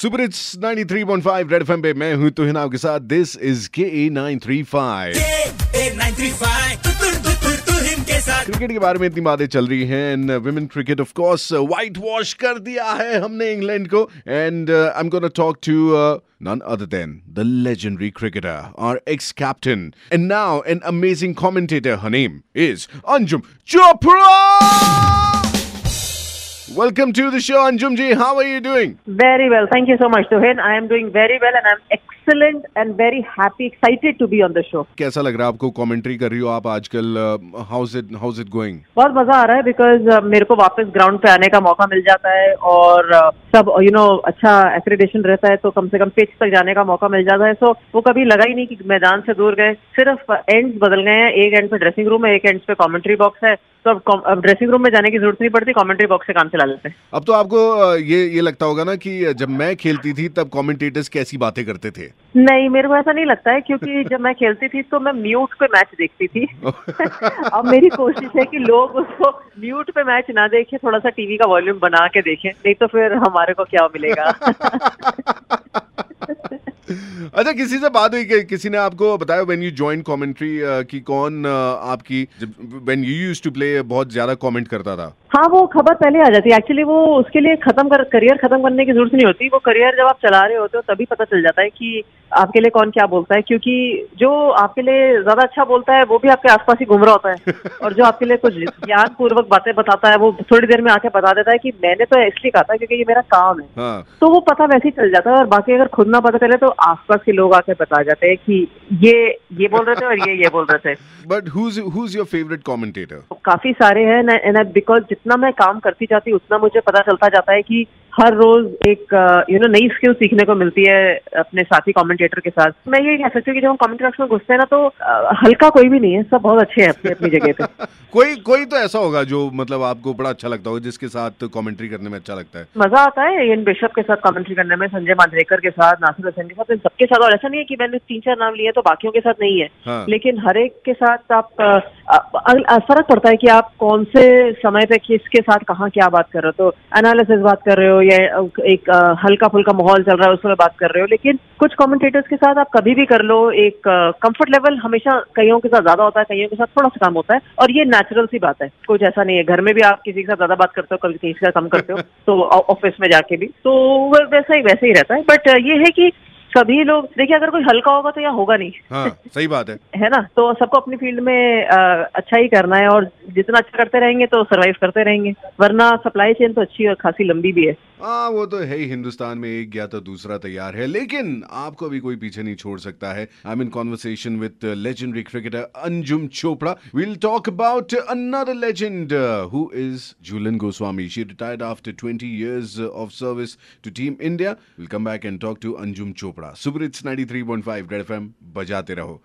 Super hits 93.5 red FM पे मैं हूं तो हिना के साथ दिस इज KA935 क्रिकेट के बारे में इतनी बातें चल रही हैं and women cricket of course whitewash कर दिया है हमने इंग्लैंड को and I am gonna talk to none other than the legendary cricketer, our ex-captain, and now an amazing commentator. Her name is Anjum Chopra! Welcome to the show, Anjum ji. How are you doing? Very well. Thank you so much, Julin. I am doing very well and I'm excellent and very happy, excited to be on the show. कैसा लग रहा है आपको? commentary कर रही हो आप आजकल. How's it going? बहुत मजा आ रहा है because मेरे को वापस ground पे आने का मौका मिल जाता है और सब अच्छा एक्रेडिशन रहता है तो कम से कम पिच तक जाने का मौका मिल जाता है. सो वो कभी लगा ही नहीं कि मैदान से दूर गए. सिर्फ एंड्स बदल गए हैं. एक एंड पे ड्रेसिंग रूम है, एक एंड पे कमेंट्री बॉक्स है. तो अब ड्रेसिंग रूम में जाने की जरूरत नहीं पड़ती, कमेंट्री बॉक्स से काम चला लेते हैं. अब तो आपको ये लगता होगा ना कि जब मैं खेलती थी तब कमेंटेटर्स कैसी बातें करते थे. नहीं, मेरे को ऐसा नहीं लगता है क्योंकि जब मैं खेलती थी तो मैं म्यूट पे मैच देखती थी. अब मेरी कोशिश है कि लोग उसको म्यूट पे मैच ना देखें, थोड़ा सा टीवी का वॉल्यूम बना के देखें, नहीं तो फिर हमारे को क्या मिलेगा. अच्छा, किसी से बात हुई कि किसी ने आपको बताया व्हेन यू जॉइन कमेंट्री कि कौन आपकी when you used to play बहुत ज्यादा कमेंट करता था? हाँ, वो खबर पहले आ जाती है एक्चुअली. वो उसके लिए करियर खत्म करने की जरूरत नहीं होती. वो करियर जब आप चला रहे होते हो तभी पता चल जाता है कि आपके लिए कौन क्या बोलता है, क्योंकि जो आपके लिए ज्यादा अच्छा बोलता है वो भी आपके आसपास ही घूम रहा होता है और जो आपके लिए कुछ ज्ञानपूर्वक बातें बताता है वो थोड़ी देर में आके बता देता है कि मैंने तो इसलिए कहा था क्योंकि ये मेरा काम है. हाँ. तो वो पता वैसे ही चल जाता है और बाकी अगर खुद ना पता चले तो आसपास के लोग आके बता जाते हैं कि ये बोल रहे थे और ये बोल रहे थे. But who's your favorite commentator? काफी सारे हैं एंड बिकॉज जितना मैं काम करती जाती उतना मुझे पता चलता जाता है कि हर रोज एक नई स्किल सीखने को मिलती है अपने साथी कमेंटेटर के साथ. मैं ये कह सकती हूँ कि जब हम कमेंट बॉक्स में घुसते हैं ना तो हल्का कोई भी नहीं है, सब बहुत अच्छे हैं अपनी जगह पे. कोई तो ऐसा होगा जो मतलब आपको बड़ा अच्छा लगता होगा, जिसके साथ कमेंट्री करने में अच्छा लगता है. मजा आता है एन बिशप के साथ कमेंट्री करने में, संजय मांजरेकर के साथ, नासिर हुसैन के साथ, इन सबके साथ. और ऐसा नहीं है कि मैंने 3-4 नाम लिए तो बाकियों के साथ नहीं है. हाँ. लेकिन हर एक के साथ आप फर्क पड़ता है कि आप कौन से समय पे किसके साथ कहाँ क्या बात कर रहे हो. तो एनालिसिस बात कर रहे हो, एक हल्का फुल्का माहौल चल रहा है उसमें बात कर रहे हो. लेकिन कुछ कमेंटेटर्स के साथ आप कभी भी कर लो, एक कंफर्ट लेवल हमेशा कईयों के साथ ज्यादा होता है, कईयों के साथ थोड़ा सा कम होता है. और ये नेचुरल सी बात है, कुछ ऐसा नहीं है. घर में भी आप किसी के साथ ज्यादा बात करते हो, कभी किसी के साथ कम करते हो, तो ऑफिस में जाके भी तो वैसा ही रहता है. बट ये है कि सभी लोग देखिए, अगर कोई हल्का होगा तो यहाँ होगा नहीं. हाँ, सही बात है ना. तो सबको अपनी फील्ड में अच्छा ही करना है और जितना अच्छा करते रहेंगे तो सरवाइव करते रहेंगे, वरना सप्लाई चेन तो अच्छी और खासी लंबी भी है. हाँ, वो तो है ही. हिंदुस्तान में एक गया तो दूसरा तैयार है, लेकिन आपको भी कोई पीछे नहीं छोड़ सकता है. I am in conversation with legendary cricketer Anjum Chopra. We will talk about another legend who is Jhulan Goswami. She retired after 20 years of service to team India. Will come back and talk to Anjum Chopra. Super hits 93.5 red FM बजाते रहो.